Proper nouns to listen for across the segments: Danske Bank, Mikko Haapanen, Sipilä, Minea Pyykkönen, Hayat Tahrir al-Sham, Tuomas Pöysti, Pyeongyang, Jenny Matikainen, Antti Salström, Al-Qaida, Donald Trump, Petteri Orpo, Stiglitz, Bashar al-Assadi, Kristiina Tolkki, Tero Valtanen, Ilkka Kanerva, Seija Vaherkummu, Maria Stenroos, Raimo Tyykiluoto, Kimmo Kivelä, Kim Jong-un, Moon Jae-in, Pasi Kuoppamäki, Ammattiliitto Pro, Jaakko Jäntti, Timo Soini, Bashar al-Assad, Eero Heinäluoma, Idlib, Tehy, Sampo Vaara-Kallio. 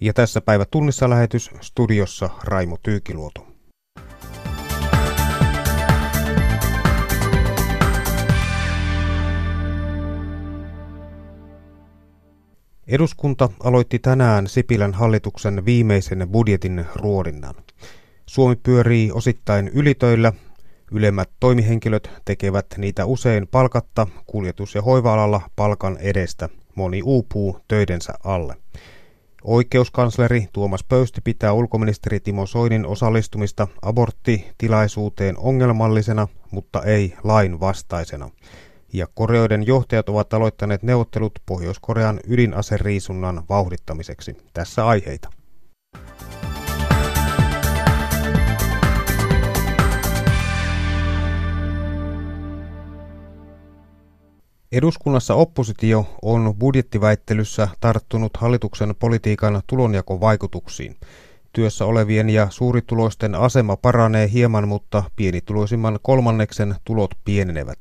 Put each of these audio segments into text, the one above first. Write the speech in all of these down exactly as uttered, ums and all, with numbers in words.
Ja tässä päivä tunnissa lähetys, studiossa Raimo Tyykiluoto. Eduskunta aloitti tänään Sipilän hallituksen viimeisen budjetin ruodinnan. Suomi pyörii osittain ylitöillä. Ylemmät toimihenkilöt tekevät niitä usein palkatta, kuljetus- ja hoiva-alalla palkan edestä. Moni uupuu töidensä alle. Oikeuskansleri Tuomas Pöysti pitää ulkoministeri Timo Soinin osallistumista aborttitilaisuuteen ongelmallisena, mutta ei lainvastaisena. Ja Koreoiden johtajat ovat aloittaneet neuvottelut Pohjois-Korean ydinaseriisunnan vauhdittamiseksi. Tässä aiheita. Eduskunnassa oppositio on budjettiväittelyssä tarttunut hallituksen politiikan tulonjakovaikutuksiin. Työssä olevien ja suurituloisten asema paranee hieman, mutta pienituloisimman kolmanneksen tulot pienenevät.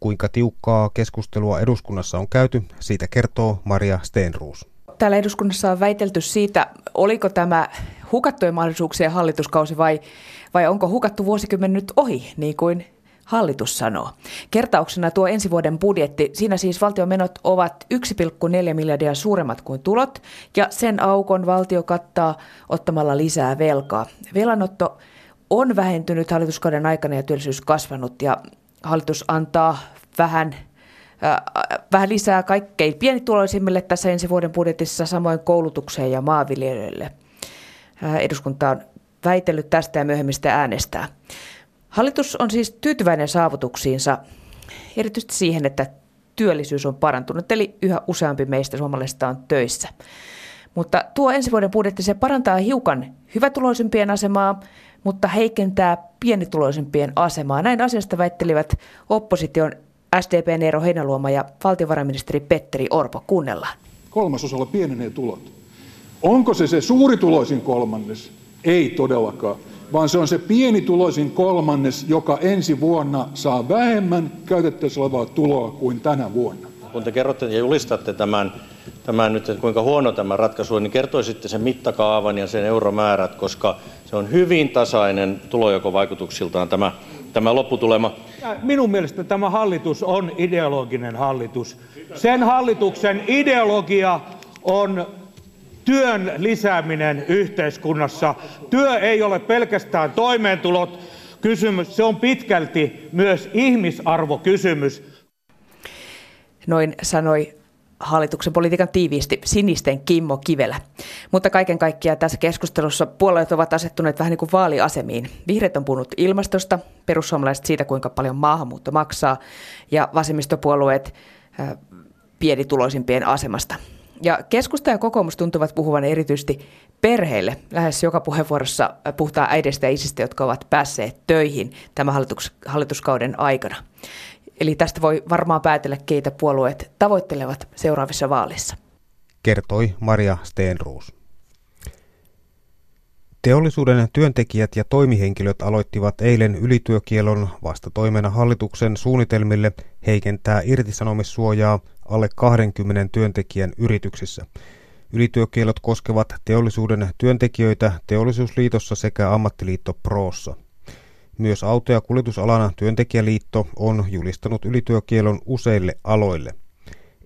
Kuinka tiukkaa keskustelua eduskunnassa on käyty, siitä kertoo Maria Stenroos. Täällä eduskunnassa on väitelty siitä, oliko tämä hukattujen mahdollisuuksien hallituskausi vai, vai onko hukattu vuosikymmen nyt ohi, niin kuin hallitus sanoo. Kertauksena tuo ensi vuoden budjetti, siinä siis valtion menot ovat yksi pilkku neljä miljardia suuremmat kuin tulot, ja sen aukon valtio kattaa ottamalla lisää velkaa. Velanotto on vähentynyt hallituskauden aikana ja työllisyys kasvanut, ja hallitus antaa vähän, äh, vähän lisää kaikkein pienituloisimmille tässä ensi vuoden budjetissa, samoin koulutukseen ja maanviljelijöille. Äh, eduskunta on väitellyt tästä ja myöhemmistä äänestää. Hallitus on siis tyytyväinen saavutuksiinsa, erityisesti siihen, että työllisyys on parantunut, eli yhä useampi meistä suomalaisista on töissä. Mutta tuo ensi vuoden budjetti, se parantaa hiukan hyvätuloisimpien asemaa, mutta heikentää pienituloisimpien asemaa. Näin asiasta väittelivät opposition S D P:n Eero Heinäluoma ja valtiovarainministeri Petteri Orpo. Kuunnellaan. Kolmasosalla pienenee tulot. Onko se se suurituloisin kolmannes? Ei todellakaan, vaan se on se pienituloisin kolmannes, joka ensi vuonna saa vähemmän käytettävissä olevaa tuloa kuin tänä vuonna. Kun te kerrotte ja julistatte tämän, tämän nyt, että kuinka huono tämä ratkaisu on, niin kertoisitte sen mittakaavan ja sen euromäärät, koska se on hyvin tasainen tulonjakovaikutuksiltaan tämä, tämä lopputulema. Minun mielestä tämä hallitus on ideologinen hallitus. Sen hallituksen ideologia on työn lisääminen yhteiskunnassa. Työ ei ole pelkästään toimeentulot kysymys, se on pitkälti myös ihmisarvokysymys. Noin sanoi hallituksen politiikan tiiviisti sinisten Kimmo Kivelä. Mutta kaiken kaikkiaan tässä keskustelussa puolueet ovat asettuneet vähän niin kuin vaaliasemiin. Vihreät on puhunut ilmastosta, perussuomalaiset siitä, kuinka paljon maahanmuutto maksaa, ja vasemmistopuolueet äh, pienituloisimpien asemasta. Ja keskusta ja kokoomus tuntuvat puhuvan erityisesti perheille. Lähes joka puheenvuorossa puhutaan äidestä ja isistä, jotka ovat päässeet töihin tämän hallitus, hallituskauden aikana. Eli tästä voi varmaan päätellä, keitä puolueet tavoittelevat seuraavissa vaaleissa, kertoi Maria Stenroos. Teollisuuden työntekijät ja toimihenkilöt aloittivat eilen ylityökielon vastatoimena hallituksen suunnitelmille heikentää irtisanomissuojaa alle kaksikymmentä työntekijän yrityksissä. Ylityökielot koskevat teollisuuden työntekijöitä Teollisuusliitossa sekä Ammattiliitto Proossa. Myös auto- ja kuljetusalan työntekijäliitto on julistanut ylityökielon useille aloille.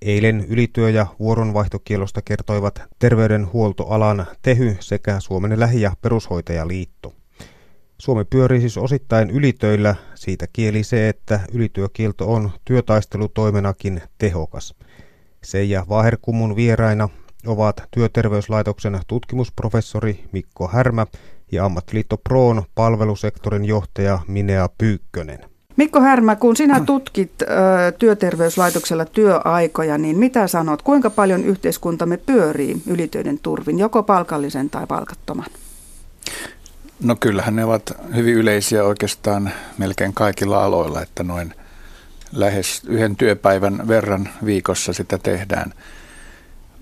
Eilen ylityö- ja vuoronvaihtokielosta kertoivat terveydenhuoltoalan Tehy sekä Suomen lähi- ja perushoitajaliitto. Suomi pyörii siis osittain ylitöillä, siitä kieli se, että ylityökielto on työtaistelutoimenakin tehokas. Seija Vaherkummun vieraina ovat Työterveyslaitoksen tutkimusprofessori Mikko Härmä ja Ammattiliitto Proon palvelusektorin johtaja Minea Pyykkönen. Mikko Härmä, kun sinä tutkit ö, Työterveyslaitoksella työaikoja, niin mitä sanot, kuinka paljon yhteiskuntamme pyörii ylitöiden turvin, joko palkallisen tai palkattoman? No kyllähän ne ovat hyvin yleisiä oikeastaan melkein kaikilla aloilla, että noin lähes yhden työpäivän verran viikossa sitä tehdään.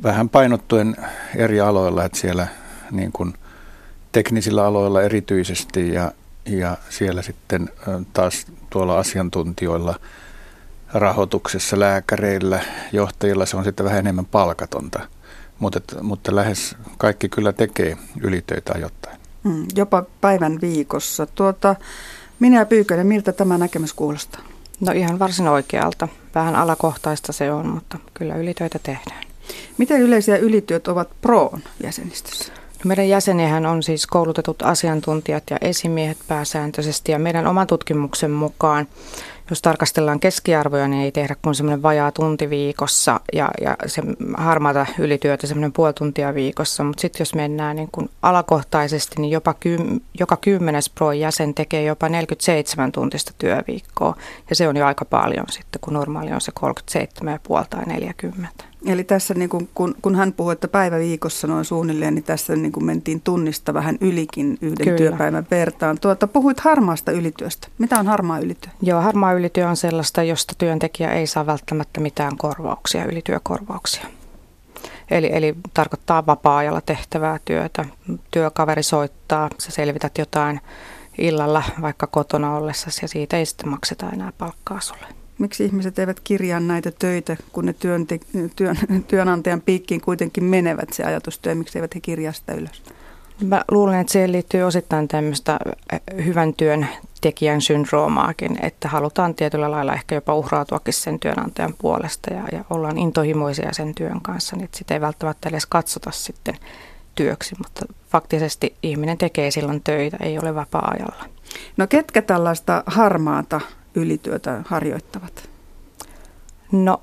Vähän painottuen eri aloilla, että siellä niin kuin teknisillä aloilla erityisesti ja, ja siellä sitten taas tuolla asiantuntijoilla, rahoituksessa, lääkäreillä, johtajilla se on sitten vähän enemmän palkatonta mutta, mutta lähes kaikki kyllä tekee ylitöitä ajoittain. Mm, jopa päivän viikossa. Tuota, Minea Pyykkönen, miltä tämä näkemys kuulostaa? No ihan varsin oikealta. Vähän alakohtaista se on, mutta kyllä ylitöitä tehdään. Miten yleisiä ylityöt ovat Proon jäsenistössä? No meidän jäseniähän on siis koulutetut asiantuntijat ja esimiehet pääsääntöisesti. Ja meidän oman tutkimuksen mukaan, jos tarkastellaan keskiarvoja, niin ei tehdä kuin semmoinen vajaa tunti viikossa ja, ja se harmaata ylityötä semmoinen puoli tuntia viikossa. Mutta sitten jos mennään niin kuin alakohtaisesti, niin jopa kym, joka kymmenes Proon jäsen tekee jopa neljäkymmentäseitsemän tuntista työviikkoa. Ja se on jo aika paljon sitten, kun normaali on se kolmekymmentäseitsemän pilkku viisi tai neljäkymmentä. Eli tässä, niin kun, kun hän puhui, että päivä viikossa noin suunnilleen, niin tässä niin kun mentiin tunnista vähän ylikin yhden Kyllä. työpäivän vertaan. Tuota, puhuit harmaasta ylityöstä. Mitä on harmaa ylityö? Joo, harmaa ylityö on sellaista, josta työntekijä ei saa välttämättä mitään korvauksia, ylityökorvauksia. Eli, eli tarkoittaa vapaa-ajalla tehtävää työtä. Työkaveri soittaa, sä selvität jotain illalla vaikka kotona ollessasi ja siitä ei sitten makseta enää palkkaa sulle. Miksi ihmiset eivät kirjaa näitä töitä, kun ne työnte- työn, työnantajan piikkiin kuitenkin menevät se ajatustyö? Miksi eivät he kirjaa sitä ylös? Mä luulen, että siihen liittyy osittain tämmöistä hyvän työn tekijän syndroomaakin, että halutaan tietyllä lailla ehkä jopa uhrautuakin sen työnantajan puolesta ja, ja ollaan intohimoisia sen työn kanssa, niin sitä ei välttämättä edes katsota sitten työksi, mutta faktisesti ihminen tekee silloin töitä, ei ole vapaa-ajalla. No ketkä tällaista harmaata ylityötä harjoittavat? No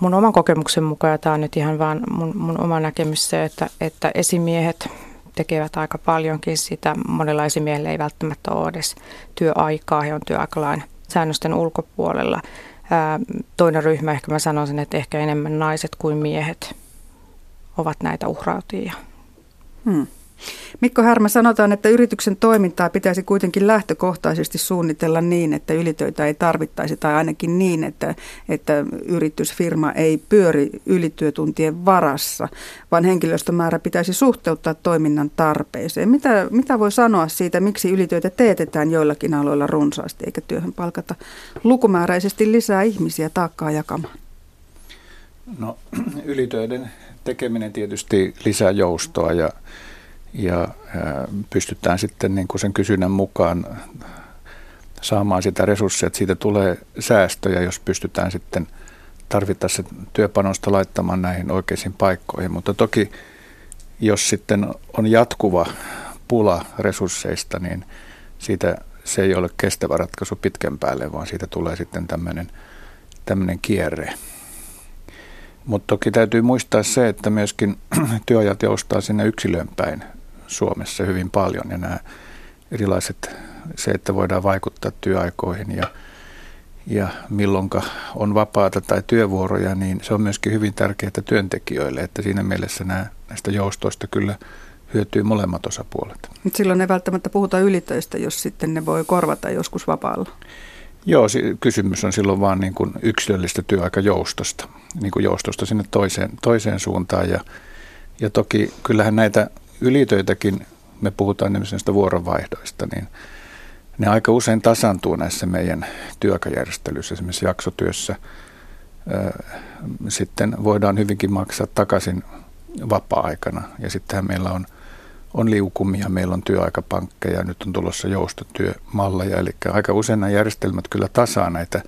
mun oman kokemuksen mukaan, ja tämä on nyt ihan vaan mun, mun oma näkemys se, että, että esimiehet tekevät aika paljonkin sitä. Monilla esimiehillä ei välttämättä ole edes työaikaa, he on työaikalain säännösten ulkopuolella. Toinen ryhmä, ehkä mä sanoisin, että ehkä enemmän naiset kuin miehet ovat näitä uhrautujia. Hmm. Mikko Härmä, sanotaan, että yrityksen toimintaa pitäisi kuitenkin lähtökohtaisesti suunnitella niin, että ylitöitä ei tarvittaisi, tai ainakin niin, että, että yritysfirma ei pyöri ylityötuntien varassa, vaan henkilöstömäärä pitäisi suhteuttaa toiminnan tarpeeseen. Mitä, mitä voi sanoa siitä, miksi ylitöitä teetetään joillakin aloilla runsaasti, eikä työhön palkata lukumääräisesti lisää ihmisiä taakkaa jakamaan? No, ylitöiden tekeminen tietysti lisää joustoa ja Ja pystytään sitten niin kuin sen kysynnän mukaan saamaan sitä resursseja, että siitä tulee säästöjä, jos pystytään sitten tarvittaessa työpanosta laittamaan näihin oikeisiin paikkoihin. Mutta toki, jos sitten on jatkuva pula resursseista, niin siitä se ei ole kestävä ratkaisu pitkän päälle, vaan siitä tulee sitten tämmöinen, tämmöinen kierre. Mutta toki täytyy muistaa se, että myöskin työajat joustaa sinne yksilöön päin Suomessa hyvin paljon, ja nämä erilaiset, se, että voidaan vaikuttaa työaikoihin ja, ja milloinka on vapaata tai työvuoroja, niin se on myöskin hyvin tärkeää työntekijöille, että siinä mielessä nämä, näistä joustoista kyllä hyötyy molemmat osapuolet. Mut silloin ei välttämättä puhuta ylitöistä, jos sitten ne voi korvata joskus vapaalla. Joo, kysymys on silloin vaan niin kuin yksilöllistä työaikajoustosta, niin kuin joustosta sinne toiseen, toiseen suuntaan ja, ja toki kyllähän näitä ylitöitäkin, me puhutaan nimisistä vuoronvaihdoista, niin ne aika usein tasaantuu näissä meidän työaikajärjestelyissä, esimerkiksi jaksotyössä. Sitten voidaan hyvinkin maksaa takaisin vapaa-aikana ja sittenhän meillä on, on liukumia, meillä on työaikapankkeja, nyt on tulossa joustotyömalleja, eli aika usein nämä järjestelmät kyllä tasaa näitä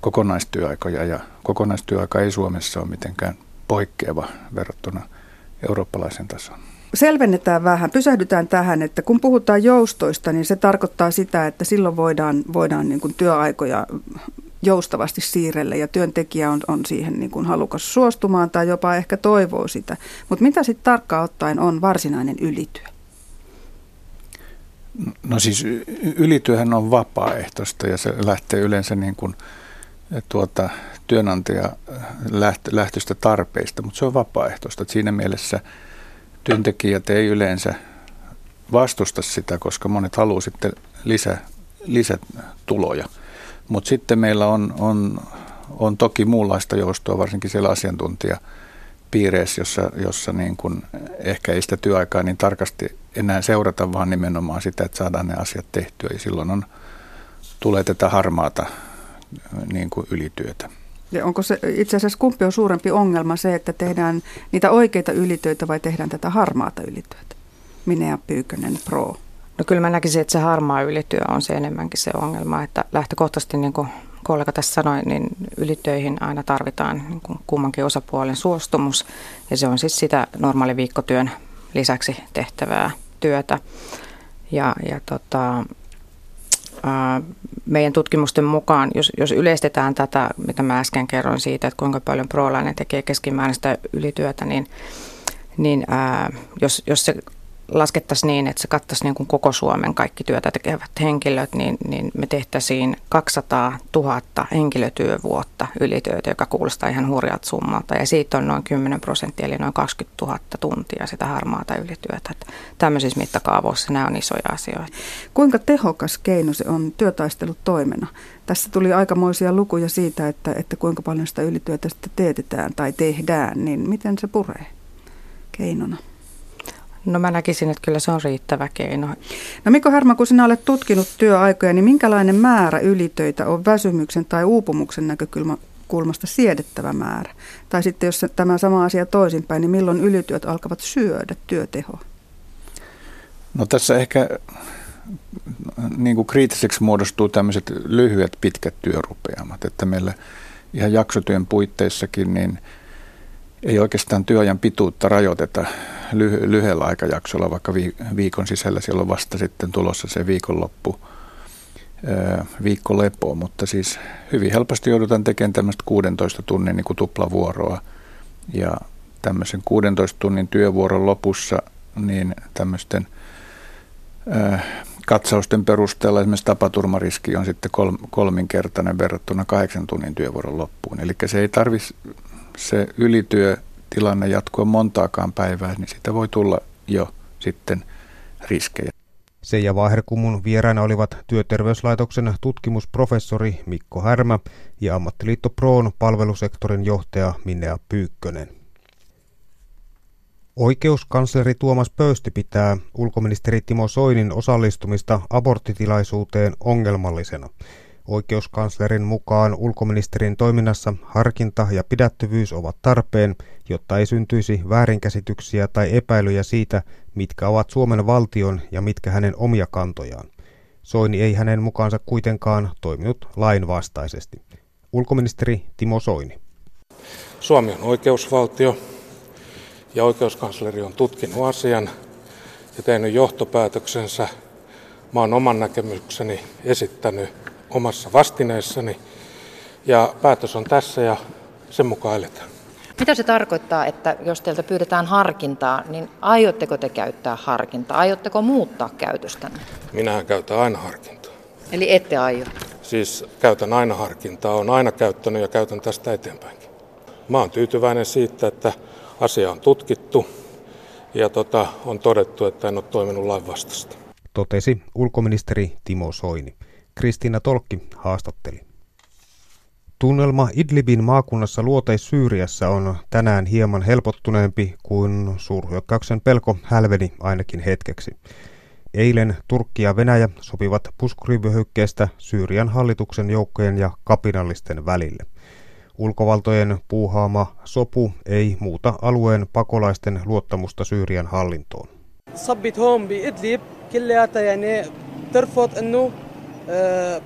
kokonaistyöaikoja ja kokonaistyöaika ei Suomessa ole mitenkään poikkeava verrattuna eurooppalaisen tasoon. Selvennetään vähän, pysähdytään tähän, että kun puhutaan joustoista, niin se tarkoittaa sitä, että silloin voidaan, voidaan niin kuin työaikoja joustavasti siirrelle ja työntekijä on, on siihen niin kuin halukas suostumaan tai jopa ehkä toivoo sitä. Mutta mitä sitten tarkkaan ottaen on varsinainen ylityö? No siis ylityöhän on vapaaehtoista ja se lähtee yleensä niin kuin tuota, työnantaja lähtöistä tarpeista, mutta se on vapaaehtoista. Siinä mielessä työntekijät ei yleensä vastusta sitä, koska monet haluaa sitten lisä, lisätuloja. Mutta sitten meillä on, on, on toki muunlaista joustoa, varsinkin siellä asiantuntijapiireissä, jossa, jossa niin kun ehkä ei sitä työaikaa niin tarkasti enää seurata, vaan nimenomaan sitä, että saadaan ne asiat tehtyä. Ja silloin on, tulee tätä harmaata niin kun ylityötä. Ja onko se itse asiassa kumpi on suurempi ongelma, se, että tehdään niitä oikeita ylitöitä vai tehdään tätä harmaata ylityötä? Minea Pyykkönen pro. No kyllä mä näkisin, että se harmaa ylityö on se enemmänkin se ongelma, että lähtökohtaisesti niin kuin kollega tässä sanoi, niin ylitöihin aina tarvitaan niin kuin kummankin osapuolen suostumus ja se on siis sitä normaali viikkotyön lisäksi tehtävää työtä ja, ja tota, ää, meidän tutkimusten mukaan, jos, jos yleistetään tätä, mitä mä äsken kerroin siitä, että kuinka paljon pro-lainen tekee keskimäärin sitä ylityötä, niin, niin ää, jos, jos se laskettaisiin niin, että se kattaisi niin kuin koko Suomen kaikki työtä tekevät henkilöt, niin, niin me tehtäisiin kaksisataatuhatta henkilötyövuotta ylityötä, joka kuulostaa ihan hurjalta summalta. Ja siitä on noin kymmenen prosenttia, eli noin kaksikymmentätuhatta tuntia sitä harmaata ylityötä. Että tämmöisissä mittakaavoissa nämä on isoja asioita. Kuinka tehokas keino se on työtaistelutoimena? Tässä tuli aikamoisia lukuja siitä, että, että kuinka paljon sitä ylityötä sitten teetetään tai tehdään, niin miten se puree keinona? No mä näkisin, että kyllä se on riittävä keino. No Mikko Härmä, kun sinä olet tutkinut työaikoja, niin minkälainen määrä ylitöitä on väsymyksen tai uupumuksen näkökulmasta siedettävä määrä? Tai sitten jos tämä sama asia toisinpäin, niin milloin ylityöt alkavat syödä työtehoa? No tässä ehkä niin kuin kriittiseksi muodostuu tämmöiset lyhyet pitkät työrupeamat, että meillä ihan jaksotyön puitteissakin niin ei oikeastaan työajan pituutta rajoiteta lyhy- lyhyellä aikajaksolla, vaikka vi- viikon sisällä siellä on vasta sitten tulossa se viikonloppu, öö, viikkolepo, mutta siis hyvin helposti joudutaan tekemään tämmöistä kuudentoista tunnin niin kuin tuplavuoroa ja tämmöisen kuudentoista tunnin työvuoron lopussa niin tämmöisten öö, katsausten perusteella esimerkiksi tapaturmariski on sitten kol- kolminkertainen verrattuna kahdeksan tunnin työvuoron loppuun, eli se ei tarvitse se ylityötilanne jatkuu montaakaan päivää, niin siitä voi tulla jo sitten riskejä. Seija Vaherkummun vieraina olivat Työterveyslaitoksen tutkimusprofessori Mikko Härmä ja Ammattiliitto Proon palvelusektorin johtaja Minea Pyykkönen. Oikeuskansleri Tuomas Pöysti pitää ulkoministeri Timo Soinin osallistumista aborttitilaisuuteen ongelmallisena. Oikeuskanslerin mukaan ulkoministerin toiminnassa harkinta ja pidättyvyys ovat tarpeen, jotta ei syntyisi väärinkäsityksiä tai epäilyjä siitä, mitkä ovat Suomen valtion ja mitkä hänen omia kantojaan. Soini ei hänen mukaansa kuitenkaan toiminut lainvastaisesti. Ulkoministeri Timo Soini. Suomi on oikeusvaltio ja oikeuskansleri on tutkinut asian ja tehnyt johtopäätöksensä. Mä oon oman näkemykseni esittänyt omassa vastineessani, ja päätös on tässä, ja sen mukaan eletään. Mitä se tarkoittaa, että jos teiltä pyydetään harkintaa, niin aiotteko te käyttää harkintaa? Aiotteko muuttaa käytöstänne? Minähän käytän aina harkintaa. Eli ette aio? Siis käytän aina harkintaa, olen aina käyttänyt ja käytän tästä eteenpäinkin. Mä oon tyytyväinen siitä, että asia on tutkittu, ja tota, on todettu, että en ole toiminut lainvastaisesti. Totesi ulkoministeri Timo Soini. Kristiina Tolkki haastatteli. Tunnelma Idlibin maakunnassa Luoteis-Syyriassa on tänään hieman helpottuneempi, kuin suurhyökkäyksen pelko hälveni ainakin hetkeksi. Eilen Turkki ja Venäjä sopivat puskurivyöhykkeestä Syyrian hallituksen joukkojen ja kapinallisten välille. Ulkovaltojen puuhaama sopu ei muuta alueen pakolaisten luottamusta Syyrian hallintoon. Sabbit home bi Idlib killeata yani tarfot annu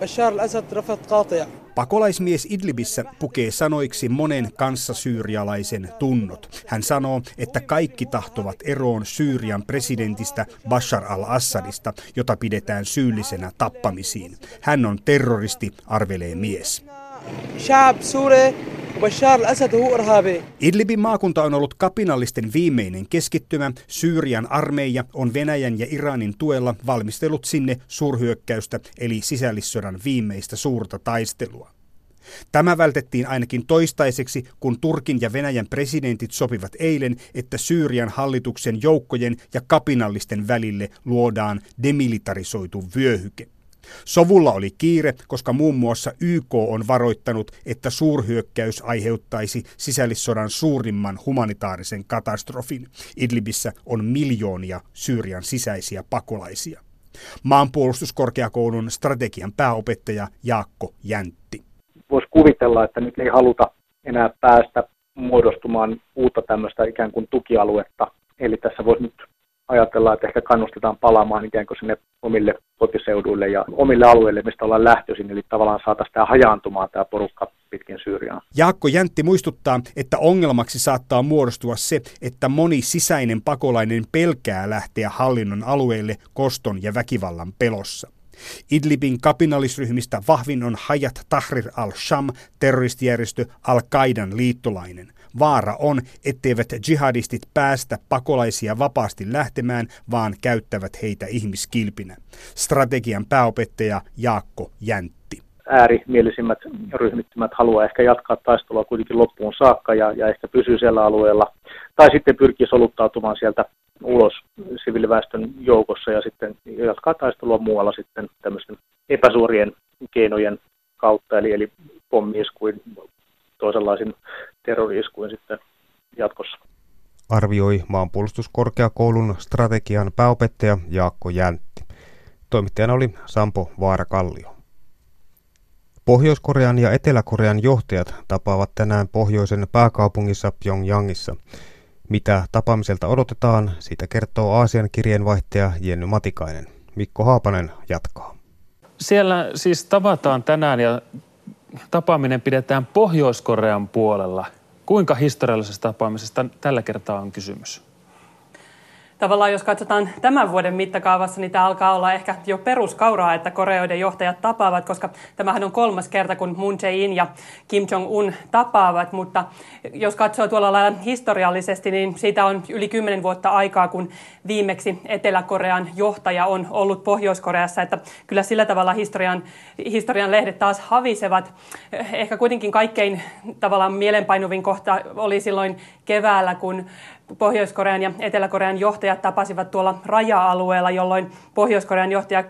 Bashar al-Assad rafat qati'a. Pakolaismies Idlibissä pukee sanoiksi monen kanssasyyrialaisen tunnot. Hän sanoo, että kaikki tahtovat eroon Syyrian presidentistä Bashar al-Assadista, jota pidetään syyllisenä tappamisiin. Hän on terroristi, arvelee mies. Sha'ab Sure Idlibin maakunta on ollut kapinallisten viimeinen keskittymä. Syyrian armeija on Venäjän ja Iranin tuella valmistellut sinne suurhyökkäystä, eli sisällissodan viimeistä suurta taistelua. Tämä vältettiin ainakin toistaiseksi, kun Turkin ja Venäjän presidentit sopivat eilen, että Syyrian hallituksen joukkojen ja kapinallisten välille luodaan demilitarisoitu vyöhyke. Sovulla oli kiire, koska muun muassa Y K on varoittanut, että suurhyökkäys aiheuttaisi sisällissodan suurimman humanitaarisen katastrofin. Idlibissä on miljoonia Syyrian sisäisiä pakolaisia. Maanpuolustuskorkeakoulun strategian pääopettaja Jaakko Jäntti. Voisi voisi kuvitella, että nyt ei haluta enää päästä muodostumaan uutta tämmöistä ikään kuin tukialuetta. Eli tässä voisi nyt ajatella, että ehkä kannustetaan palaamaan ikään kuin sinne omille kotiseuduille ja omille alueille, mistä ollaan lähtöisin. Eli tavallaan saataisiin tämä hajaantumaan tämä porukka pitkin Syyriaan. Jaakko Jäntti muistuttaa, että ongelmaksi saattaa muodostua se, että moni sisäinen pakolainen pelkää lähteä hallinnon alueelle koston ja väkivallan pelossa. Idlibin kapinallisryhmistä vahvin on Hayat Tahrir al-Sham, terroristijärjestö Al-Qaidan liittolainen. Vaara on, etteivät jihadistit päästä pakolaisia vapaasti lähtemään, vaan käyttävät heitä ihmiskilpinä. Strategian pääopettaja Jaakko Jäntti. Äärimielisimmät ryhmittymät haluaa ehkä jatkaa taistelua kuitenkin loppuun saakka ja, ja ehkä pysyy siellä alueella. Tai sitten pyrkii soluttautumaan sieltä ulos siviiliväestön joukossa ja sitten jatkaa taistelua muualla sitten tämmöisten epäsuorien keinojen kautta, eli, eli pommiiskuin, toisenlaisin terrori-iskuin sitten jatkossa. Arvioi maanpuolustuskorkeakoulun strategian pääopettaja Jaakko Jäntti. Toimittajana oli Sampo Vaara-Kallio. Pohjois-Korean ja Etelä-Korean johtajat tapaavat tänään pohjoisen pääkaupungissa Pyeongyangissa. Mitä tapaamiselta odotetaan, siitä kertoo Aasian kirjeenvaihtaja Jenny Matikainen. Mikko Haapanen jatkaa. Siellä siis tavataan tänään ja tapaaminen pidetään Pohjois-Korean puolella. Kuinka historiallisesta tapaamisesta tällä kertaa on kysymys? Tavallaan jos katsotaan tämän vuoden mittakaavassa, niin tämä alkaa olla ehkä jo peruskauraa, että Koreoiden johtajat tapaavat, koska tämähän on kolmas kerta, kun Moon Jae-in ja Kim Jong-un tapaavat. Mutta jos katsoo tuolla lailla historiallisesti, niin siitä on yli kymmenen vuotta aikaa, kun viimeksi Etelä-Korean johtaja on ollut Pohjois-Koreassa. Että kyllä sillä tavalla historian, historian lehdet taas havisevat. Ehkä kuitenkin kaikkein tavallaan mielenpainuvin kohta oli silloin keväällä, kun Pohjois-Korean ja Etelä-Korean johtajat tapasivat tuolla raja-alueella, jolloin Pohjois-Korean johtaja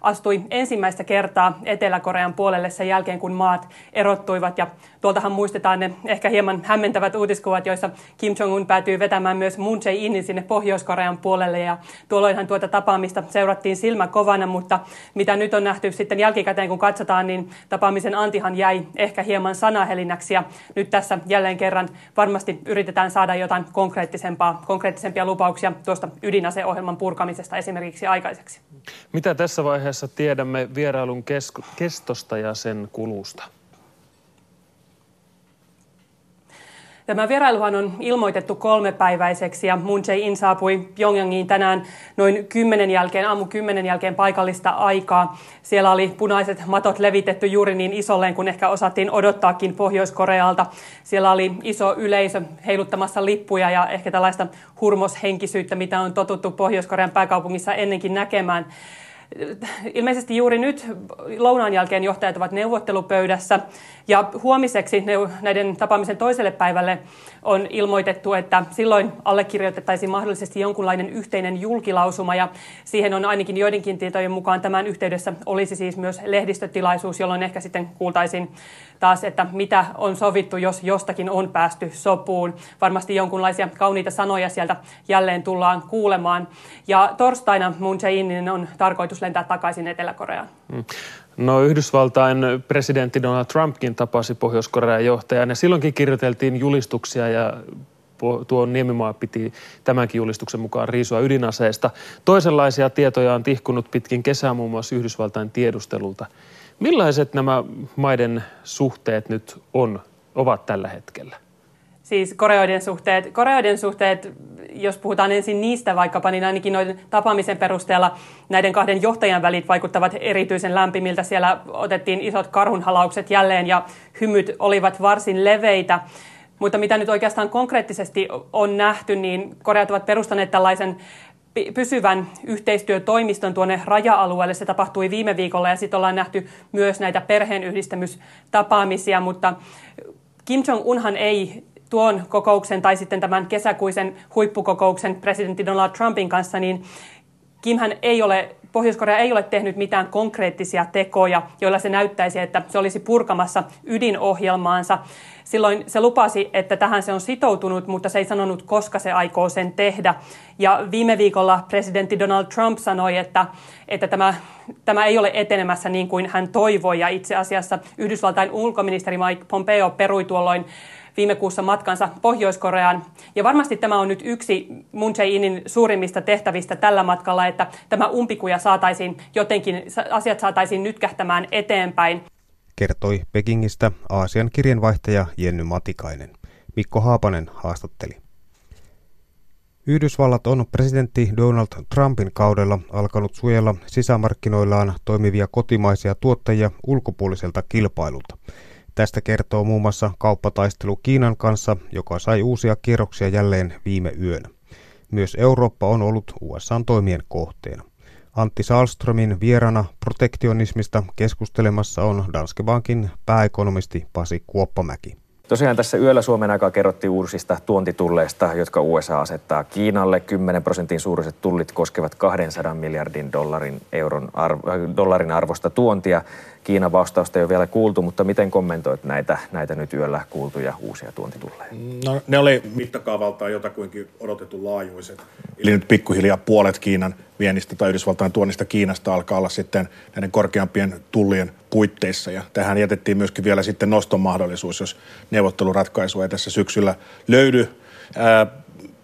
astui ensimmäistä kertaa Etelä-Korean puolelle sen jälkeen, kun maat erottuivat. Ja tuoltahan muistetaan ne ehkä hieman hämmentävät uutiskuvat, joissa Kim Jong-un päätyi vetämään myös Moon Jae-inin sinne Pohjois-Korean puolelle. Ja tuolloinhan tuota tapaamista seurattiin silmä kovana, mutta mitä nyt on nähty sitten jälkikäteen, kun katsotaan, niin tapaamisen antihan jäi ehkä hieman sanahelinäksi. Ja nyt tässä jälleen kerran varmasti yritetään saada jotain konkreettisempaa, konkreettisempia lupauksia tuosta ydinaseohjelman purkamisesta esimerkiksi aikaiseksi. Mitä tässä vaiheessa tiedämme vierailun kesk- kestosta ja sen kulusta? Tämä vierailuhan on ilmoitettu kolmepäiväiseksi ja Moon Jae-in saapui Pyeongyangiin tänään noin kymmenen jälkeen, aamu kymmenen jälkeen paikallista aikaa. Siellä oli punaiset matot levitetty juuri niin isolleen kuin ehkä osattiin odottaakin Pohjois-Korealta. Siellä oli iso yleisö heiluttamassa lippuja ja ehkä tällaista hurmoshenkisyyttä, mitä on totuttu Pohjois-Korean pääkaupungissa ennenkin näkemään. Ilmeisesti juuri nyt lounaan jälkeen johtajat ovat neuvottelupöydässä ja huomiseksi näiden tapaamisen toiselle päivälle on ilmoitettu, että silloin allekirjoitettaisiin mahdollisesti jonkunlainen yhteinen julkilausuma ja siihen on ainakin joidenkin tietojen mukaan tämän yhteydessä olisi siis myös lehdistötilaisuus, jolloin ehkä sitten kuultaisiin taas, että mitä on sovittu, jos jostakin on päästy sopuun. Varmasti jonkunlaisia kauniita sanoja sieltä jälleen tullaan kuulemaan ja torstaina Moon Jae-inin on tarkoitus lentää takaisin Etelä-Koreaan. No Yhdysvaltain presidentti Donald Trumpkin tapasi Pohjois-Korean johtajan ja silloinkin kirjoiteltiin julistuksia ja tuo niemimaa piti tämänkin julistuksen mukaan riisua ydinaseista. Toisenlaisia tietoja on tihkunut pitkin kesää muun muassa Yhdysvaltain tiedustelulta. Millaiset nämä maiden suhteet nyt on, ovat tällä hetkellä? Siis Koreoiden suhteet, Koreoiden suhteet, jos puhutaan ensin niistä vaikkapa, niin ainakin noiden tapaamisen perusteella näiden kahden johtajan välit vaikuttavat erityisen lämpimiltä. Siellä otettiin isot karhunhalaukset jälleen ja hymyt olivat varsin leveitä. Mutta mitä nyt oikeastaan konkreettisesti on nähty, niin Koreat ovat perustaneet tällaisen pysyvän yhteistyötoimiston tuonne raja-alueelle. Se tapahtui viime viikolla ja sitten ollaan nähty myös näitä perheenyhdistämistapaamisia, mutta Kim Jong-unhan ei tuon kokouksen tai sitten tämän kesäkuisen huippukokouksen presidentti Donald Trumpin kanssa, niin Kimhän ei ole Pohjois-Korea ei ole tehnyt mitään konkreettisia tekoja, joilla se näyttäisi, että se olisi purkamassa ydinohjelmaansa. Silloin se lupasi, että tähän se on sitoutunut, mutta se ei sanonut, koska se aikoo sen tehdä. Ja viime viikolla presidentti Donald Trump sanoi, että, että tämä, tämä ei ole etenemässä niin kuin hän toivoi. Ja itse asiassa Yhdysvaltain ulkoministeri Mike Pompeo perui tuolloin viime kuussa matkansa Pohjois-Koreaan. Ja varmasti tämä on nyt yksi Moon Jae-inin suurimmista tehtävistä tällä matkalla, että tämä umpikuja saataisiin jotenkin, asiat saataisiin nytkähtämään eteenpäin. Kertoi Pekingistä Aasian kirjeenvaihtaja Jenny Matikainen. Mikko Haapanen haastatteli. Yhdysvallat on presidentti Donald Trumpin kaudella alkanut suojella sisämarkkinoillaan toimivia kotimaisia tuottajia ulkopuoliselta kilpailulta. Tästä kertoo muun muassa kauppataistelu Kiinan kanssa, joka sai uusia kierroksia jälleen viime yönä. Myös Eurooppa on ollut U S A:n toimien kohteena. Antti Salströmin vierana protektionismista keskustelemassa on Danske Bankin pääekonomisti Pasi Kuoppamäki. Tosiaan tässä yöllä Suomen aikaa kerrottiin uusista tuontitulleista, jotka U S A asettaa Kiinalle. kymmenen prosentin suuruiset tullit koskevat kaksisataa miljardin dollarin, euron arvo, dollarin arvosta tuontia. Kiinan vastausta ei ole vielä kuultu, mutta miten kommentoit näitä, näitä nyt yöllä kuultuja uusia tuontitulleja? No, ne oli mittakaavaltaan jotakuinkin odotetun laajuiset. Eli nyt pikkuhiljaa puolet Kiinan viennistä tai Yhdysvaltain tuonnista Kiinasta alkaa olla sitten näiden korkeampien tullien puitteissa. Ja tähän jätettiin myöskin vielä sitten noston mahdollisuus, jos neuvotteluratkaisua ei tässä syksyllä löydy. Ää,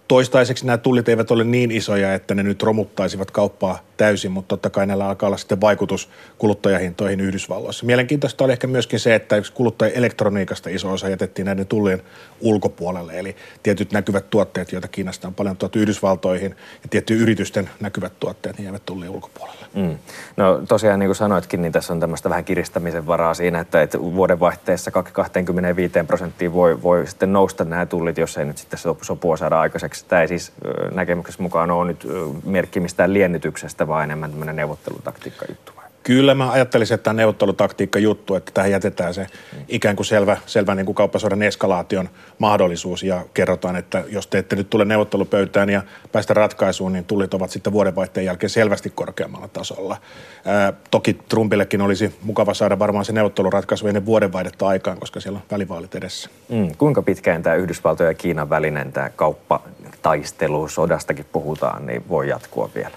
toistaiseksi nämä tullit eivät ole niin isoja, että ne nyt romuttaisivat kauppaa täysin, mutta totta kai näillä alkaa olla sitten vaikutus kuluttajahintoihin Yhdysvalloissa. Mielenkiintoista oli ehkä myöskin se, että kuluttajaelektroniikasta iso osa jätettiin näiden tullien ulkopuolelle, eli tietyt näkyvät tuotteet, joita Kiinasta on paljon tuotu Yhdysvaltoihin, ja tiettyjen yritysten näkyvät tuotteet, niin jäävät tullien ulkopuolelle. Mm. No tosiaan, niin kuin sanoitkin, niin tässä on tämmöistä vähän kiristämisen varaa siinä, että, että vuodenvaihteessa kaksikymmentäviisi prosenttia voi, voi sitten nousta nämä tullit, jos ei nyt sitten sopua saada aikaiseksi. Tämä ei siis näkemyksessä mukaan ole nyt merkki mistään liennytyksestä, vaan enemmän tämmöinen neuvottelutaktiikka juttu. Kyllä mä ajattelisin, että tämä neuvottelutaktiikka juttu, että tähän jätetään se ikään kuin selvä, selvä niin kuin kauppasodan eskalaation mahdollisuus ja kerrotaan, että jos te ette nyt tule neuvottelupöytään ja päästä ratkaisuun, niin tullit ovat sitten vuodenvaihteen jälkeen selvästi korkeammalla tasolla. Ää, toki Trumpillekin olisi mukava saada varmaan se neuvotteluratkaisu ennen vuodenvaihdetta aikaan, koska siellä on välivaalit edessä. Mm, kuinka pitkään tämä Yhdysvaltojen ja Kiinan välinen tämä kauppataistelu, sodastakin puhutaan, niin voi jatkua vielä?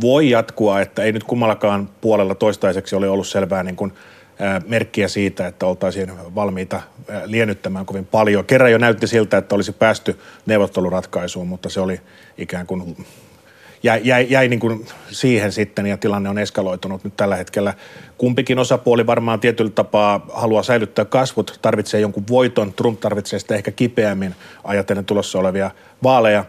Voi jatkua, että ei nyt kummallakaan puolella toistaiseksi ole ollut selvää niin kuin merkkiä siitä, että oltaisiin valmiita liennyttämään kovin paljon. Kerran jo näytti siltä, että olisi päästy neuvotteluratkaisuun, mutta se oli ikään kuin jäi, jäi, jäi niin kuin siihen sitten ja tilanne on eskaloitunut nyt tällä hetkellä. Kumpikin osapuoli varmaan tietyllä tapaa haluaa säilyttää kasvut, tarvitsee jonkun voiton, Trump tarvitsee sitä ehkä kipeämmin ajatellen tulossa olevia vaaleja.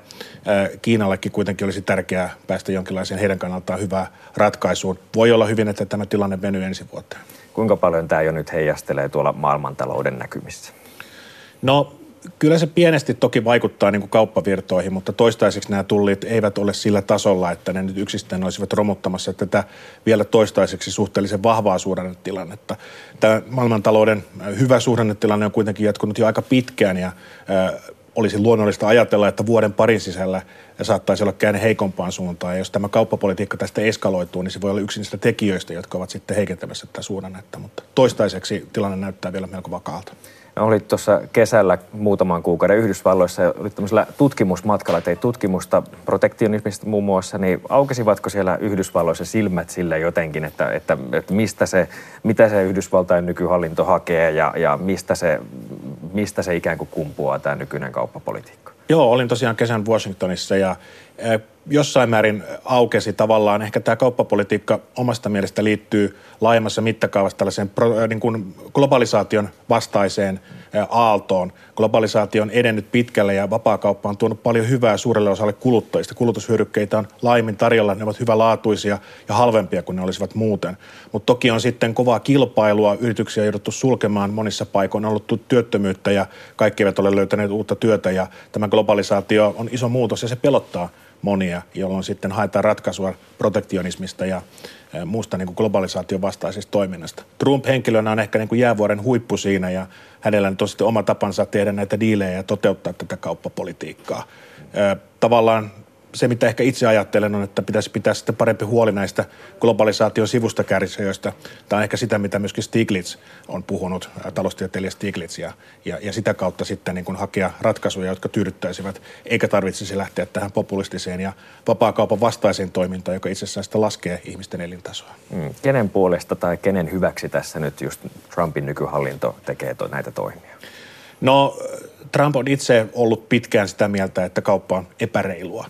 Kiinallekin kuitenkin olisi tärkeää päästä jonkinlaiseen heidän kannaltaan hyvään ratkaisuun. Voi olla hyvin, että tämä tilanne venyy ensi vuoteen. Kuinka paljon tämä jo nyt heijastelee tuolla maailmantalouden näkymissä? No kyllä se pienesti toki vaikuttaa niin kuin kauppavirtoihin, mutta toistaiseksi nämä tullit eivät ole sillä tasolla, että ne nyt yksistään olisivat romuttamassa tätä vielä toistaiseksi suhteellisen vahvaa suhdannetilannetta. Tämä maailmantalouden hyvä suhdannetilanne on kuitenkin jatkunut jo aika pitkään ja äh, olisi luonnollista ajatella, että vuoden parin sisällä saattaisi olla käänne heikompaan suuntaan. Ja jos tämä kauppapolitiikka tästä eskaloituu, niin se voi olla yksi niistä tekijöistä, jotka ovat sitten heikentämässä tätä suhdannetta. Mutta toistaiseksi tilanne näyttää vielä melko vakaalta. Oli tuossa kesällä muutaman kuukauden Yhdysvalloissa ja oli tämmöisellä tutkimusmatkalla, teit tutkimusta protektionismista muun muassa, niin aukesivatko siellä Yhdysvalloissa silmät sille jotenkin, että, että, että mistä se, mitä se Yhdysvaltain nykyhallinto hakee ja, ja mistä, se, mistä se ikään kuin kumpuaa tämä nykyinen kauppapolitiikka? Joo, olin tosiaan kesän Washingtonissa ja jossain määrin aukesi tavallaan. Ehkä tämä kauppapolitiikka omasta mielestä liittyy laajemmassa mittakaavassa tällaiseen niin kuin globalisaation vastaiseen aaltoon. Globalisaatio on edennyt pitkälle ja vapaakauppa on tuonut paljon hyvää suurelle osalle kuluttajista. Kulutushyödykkeitä on laajemmin tarjolla, ne ovat hyvälaatuisia ja halvempia kuin ne olisivat muuten. Mutta toki on sitten kovaa kilpailua, yrityksiä on jouduttu sulkemaan monissa paikoissa, on ollut työttömyyttä ja kaikki eivät ole löytäneet uutta työtä ja tämä globalisaatio on iso muutos ja se pelottaa monia, jolloin sitten haetaan ratkaisua protektionismista ja muusta niin kuin globalisaation vastaisesta toiminnasta. Trump henkilönä on ehkä niin kuin jäävuoren huippu siinä ja hänellä on sitten oma tapansa tehdä näitä diilejä ja toteuttaa tätä kauppapolitiikkaa. Tavallaan se, mitä ehkä itse ajattelen, on, että pitäisi pitää sitten parempi huoli näistä globalisaation sivusta kärsijöistä. Tämä on ehkä sitä, mitä myöskin Stiglitz on puhunut, taloustieteilijä Stiglitz, ja, ja, ja sitä kautta sitten niin kuin hakea ratkaisuja, jotka tyydyttäisivät, eikä tarvitsisi lähteä tähän populistiseen ja vapaakaupan vastaiseen toimintaan, joka itse asiassa sitä laskee ihmisten elintasoa. Mm. Kenen puolesta tai kenen hyväksi tässä nyt just Trumpin nykyhallinto tekee to- näitä toimia? No, Trump on itse ollut pitkään sitä mieltä, että kauppa on epäreilua.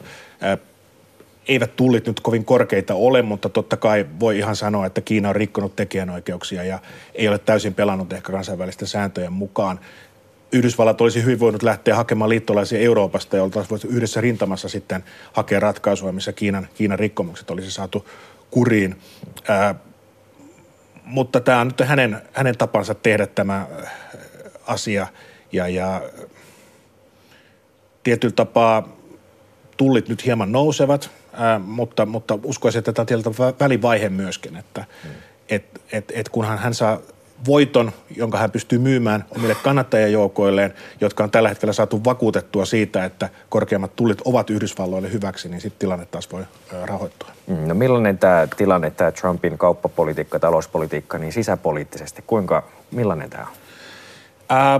Eivät tullit nyt kovin korkeita ole, mutta totta kai voi ihan sanoa, että Kiina on rikkonut tekijänoikeuksia ja ei ole täysin pelannut ehkä kansainvälisten sääntöjen mukaan. Yhdysvallat olisi hyvin voinut lähteä hakemaan liittolaisia Euroopasta, jolta olisi voitu yhdessä rintamassa sitten hakea ratkaisua, missä Kiinan, Kiinan rikkomukset olisi saatu kuriin. Ää, mutta tämä on nyt hänen, hänen tapansa tehdä tämä asia ja, ja tietyllä tapaa tullit nyt hieman nousevat, ää, mutta, mutta uskoisin, että tämä on tietyllä välivaihe myöskin, että mm. et, et, et kunhan hän saa voiton, jonka hän pystyy myymään omille kannattajajoukoilleen, jotka on tällä hetkellä saatu vakuutettua siitä, että korkeammat tullit ovat Yhdysvalloille hyväksi, niin sitten tilanne taas voi rahoittua. No millainen tämä tilanne, tämä Trumpin kauppapolitiikka, talouspolitiikka, niin sisäpoliittisesti, kuinka, millainen tämä on? Ää,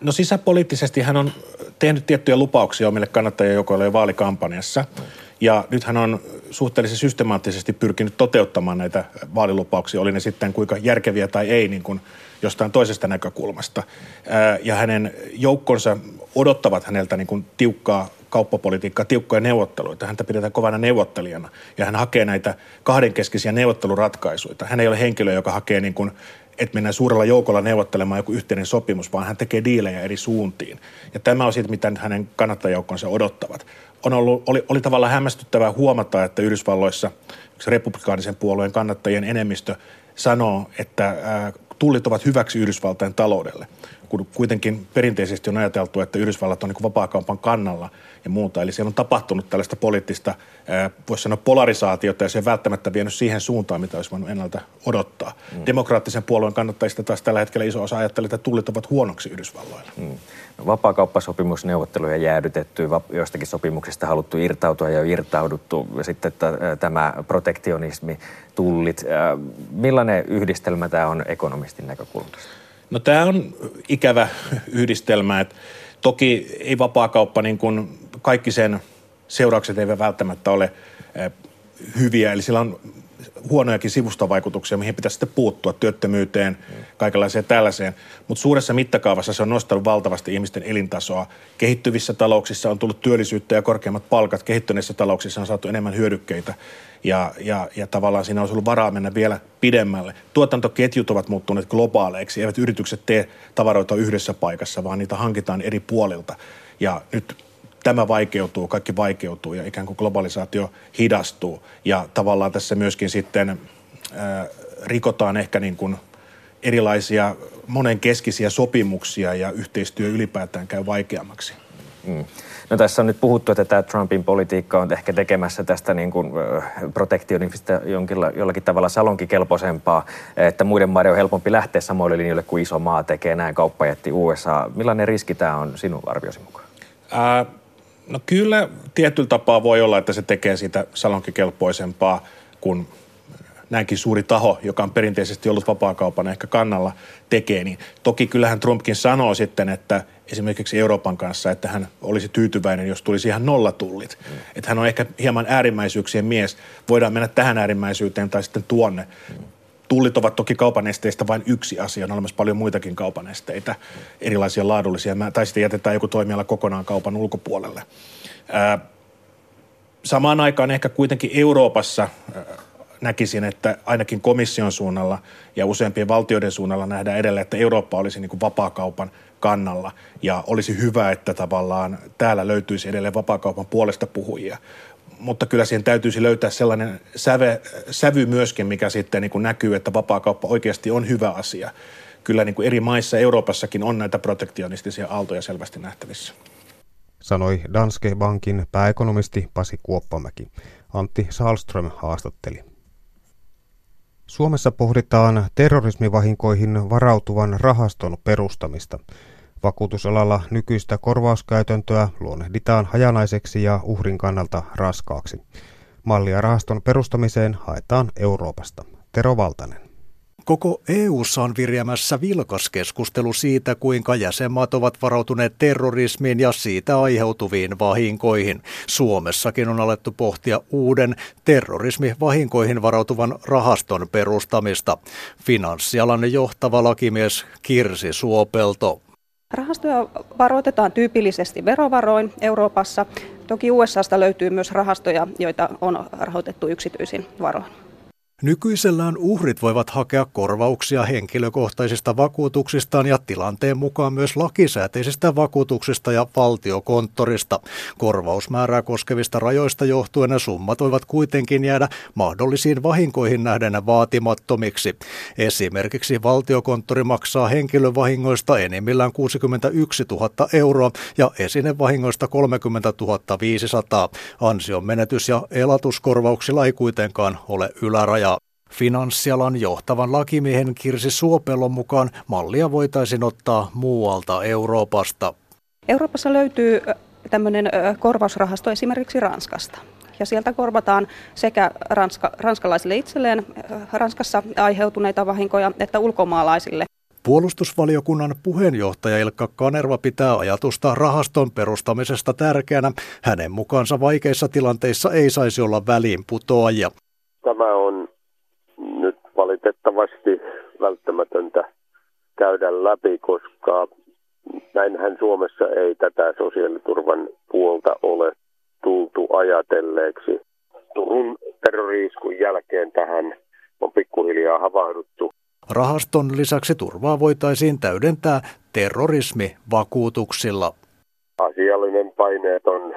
no sisäpoliittisesti hän on tehnyt tiettyjä lupauksia omille kannattajajoukoille jo vaalikampanjassa, mm. ja nyt hän on suhteellisen systemaattisesti pyrkinyt toteuttamaan näitä vaalilupauksia, oli ne sitten kuinka järkeviä tai ei, niin kuin jostain toisesta näkökulmasta. Ja hänen joukkonsa odottavat häneltä niin kuin tiukkaa kauppapolitiikkaa, tiukkoja neuvotteluita. Häntä pidetään kovana neuvottelijana ja hän hakee näitä kahdenkeskisiä neuvotteluratkaisuja. Hän ei ole henkilö, joka hakee niin kuin, että mennään suurella joukolla neuvottelemaan joku yhteinen sopimus, vaan hän tekee diilejä eri suuntiin. Ja tämä on siitä, mitä hänen kannattajajoukkonsa odottavat. On ollut, oli, oli tavallaan hämmästyttävää huomata, että Yhdysvalloissa yksi republikaanisen puolueen kannattajien enemmistö sanoo, että ää, tullit ovat hyväksi Yhdysvaltain taloudelle, kun kuitenkin perinteisesti on ajateltu, että Yhdysvallat on niin kuin vapaakaupan kannalla ja muuta. Eli siellä on tapahtunut tällaista poliittista, ää, voisi sanoa polarisaatiota, ja se ei välttämättä vienyt siihen suuntaan, mitä olisi voinut ennalta odottaa. Mm. Demokraattisen puolueen kannattajista taas tällä hetkellä iso osa ajattelee, että tullit ovat huonoksi Yhdysvalloilla. Mm. No, vapaakauppasopimusneuvotteluja jäädytetty, joistakin sopimuksista haluttu irtautua ja irtauduttu, ja sitten t- tämä protektionismi, tullit. Äh, millainen yhdistelmä tämä on ekonomistin näkökulmasta? No tämä on ikävä yhdistelmä, että toki ei vapaakauppa, niin kuin kaikki sen seuraukset eivät välttämättä ole hyviä, eli sillä on huonojakin sivustavaikutuksia, mihin pitäisi sitten puuttua, työttömyyteen, kaikenlaiseen tällaiseen, mutta suuressa mittakaavassa se on nostanut valtavasti ihmisten elintasoa. Kehittyvissä talouksissa on tullut työllisyyttä ja korkeammat palkat, kehittyneissä talouksissa on saatu enemmän hyödykkeitä, Ja, ja, ja tavallaan siinä olisi ollut varaa mennä vielä pidemmälle. Tuotantoketjut ovat muuttuneet globaaleiksi. Eivät yritykset tee tavaroita yhdessä paikassa, vaan niitä hankitaan eri puolilta. Ja nyt tämä vaikeutuu, kaikki vaikeutuu ja ikään kuin globalisaatio hidastuu. Ja tavallaan tässä myöskin sitten ää, rikotaan ehkä niin kuin erilaisia monenkeskisiä sopimuksia ja yhteistyö ylipäätään käy vaikeammaksi. Mm. No tässä on nyt puhuttu, että tämä Trumpin politiikka on ehkä tekemässä tästä niin kuin protektionista jollakin tavalla salonkikelpoisempaa, että muiden maiden on helpompi lähteä samoille linjoille kuin iso maa tekee, näin kauppajätti U S A. Millainen riski tämä on sinun arviosi mukaan? Ää, no kyllä tietyllä tapaa voi olla, että se tekee siitä salonkikelpoisempaa, kun näinkin suuri taho, joka on perinteisesti ollut vapaakaupan ehkä kannalla, tekee. Niin toki kyllähän Trumpkin sanoo sitten, että esimerkiksi Euroopan kanssa, että hän olisi tyytyväinen, jos tulisi ihan nollatullit. Mm. Että hän on ehkä hieman äärimmäisyyksien mies. Voidaan mennä tähän äärimmäisyyteen tai sitten tuonne. Mm. Tullit ovat toki kaupan esteistä vain yksi asia. On olemassa paljon muitakin kaupan esteitä, mm. erilaisia laadullisia. Tai sitten jätetään joku toimiala kokonaan kaupan ulkopuolelle. Äh, samaan aikaan ehkä kuitenkin Euroopassa äh, näkisin, että ainakin komission suunnalla ja useampien valtioiden suunnalla nähdään edelleen, että Eurooppa olisi niin kuin vapaakaupan kannalla ja olisi hyvä, että tavallaan täällä löytyisi edelleen vapaakaupan puolesta puhujia. Mutta kyllä siihen täytyisi löytää sellainen säve, sävy myöskin, mikä sitten niin kuin näkyy, että vapaakauppa oikeasti on hyvä asia. Kyllä niin kuin eri maissa, Euroopassakin on näitä protektionistisia aaltoja selvästi nähtävissä. Sanoi Danske Bankin pääekonomisti Pasi Kuoppamäki. Antti Salström haastatteli. Suomessa pohditaan terrorismivahinkoihin varautuvan rahaston perustamista. Vakuutusalalla nykyistä korvauskäytäntöä luonnehditaan hajanaiseksi ja uhrin kannalta raskaaksi. Mallia rahaston perustamiseen haetaan Euroopasta. Tero Valtanen. Koko E U:ssa on viriämässä vilkas keskustelu siitä, kuinka jäsenmaat ovat varautuneet terrorismiin ja siitä aiheutuviin vahinkoihin. Suomessakin on alettu pohtia uuden terrorismivahinkoihin varautuvan rahaston perustamista. Finanssialan johtava lakimies Kirsi Suopelto. Rahastoja varoitetaan tyypillisesti verovaroin Euroopassa. Toki U S A:sta löytyy myös rahastoja, joita on rahoitettu yksityisin varoin. Nykyisellään uhrit voivat hakea korvauksia henkilökohtaisista vakuutuksistaan ja tilanteen mukaan myös lakisääteisistä vakuutuksista ja valtiokonttorista. Korvausmäärää koskevista rajoista johtuen summat voivat kuitenkin jäädä mahdollisiin vahinkoihin nähden vaatimattomiksi. Esimerkiksi valtiokonttori maksaa henkilövahingoista enimmillään kuusikymmentäyksituhatta euroa ja esinevahingoista kolmekymmentätuhatta viisisataa. Ansionmenetys- ja elatuskorvauksilla ei kuitenkaan ole yläraja. Finanssialan johtavan lakimiehen Kirsi Suopelon mukaan mallia voitaisiin ottaa muualta Euroopasta. Euroopassa löytyy tämmöinen korvausrahasto esimerkiksi Ranskasta. Ja sieltä korvataan sekä ranska, ranskalaisille itselleen Ranskassa aiheutuneita vahinkoja että ulkomaalaisille. Puolustusvaliokunnan puheenjohtaja Ilkka Kanerva pitää ajatusta rahaston perustamisesta tärkeänä. Hänen mukaansa vaikeissa tilanteissa ei saisi olla väliinputoajia. Tämä on nyt valitettavasti välttämätöntä käydä läpi, koska näinhän Suomessa ei tätä sosiaaliturvan puolta ole tultu ajatelleeksi. Turun terrori-iskun jälkeen tähän on pikkuhiljaa havahduttu. Rahaston lisäksi turvaa voitaisiin täydentää terrorismivakuutuksilla. Asiallinen paineeton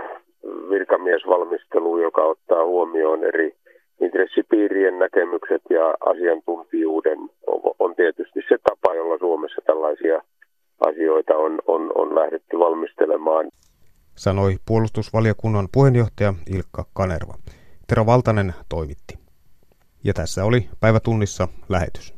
virkamiesvalmistelu, joka ottaa huomioon eri intressipiirien näkemykset ja asiantuntijuuden on tietysti se tapa, jolla Suomessa tällaisia asioita on, on, on lähdetty valmistelemaan. Sanoi puolustusvaliokunnan puheenjohtaja Ilkka Kanerva. Tero Valtanen toimitti. Ja tässä oli päivätunnissa lähetys.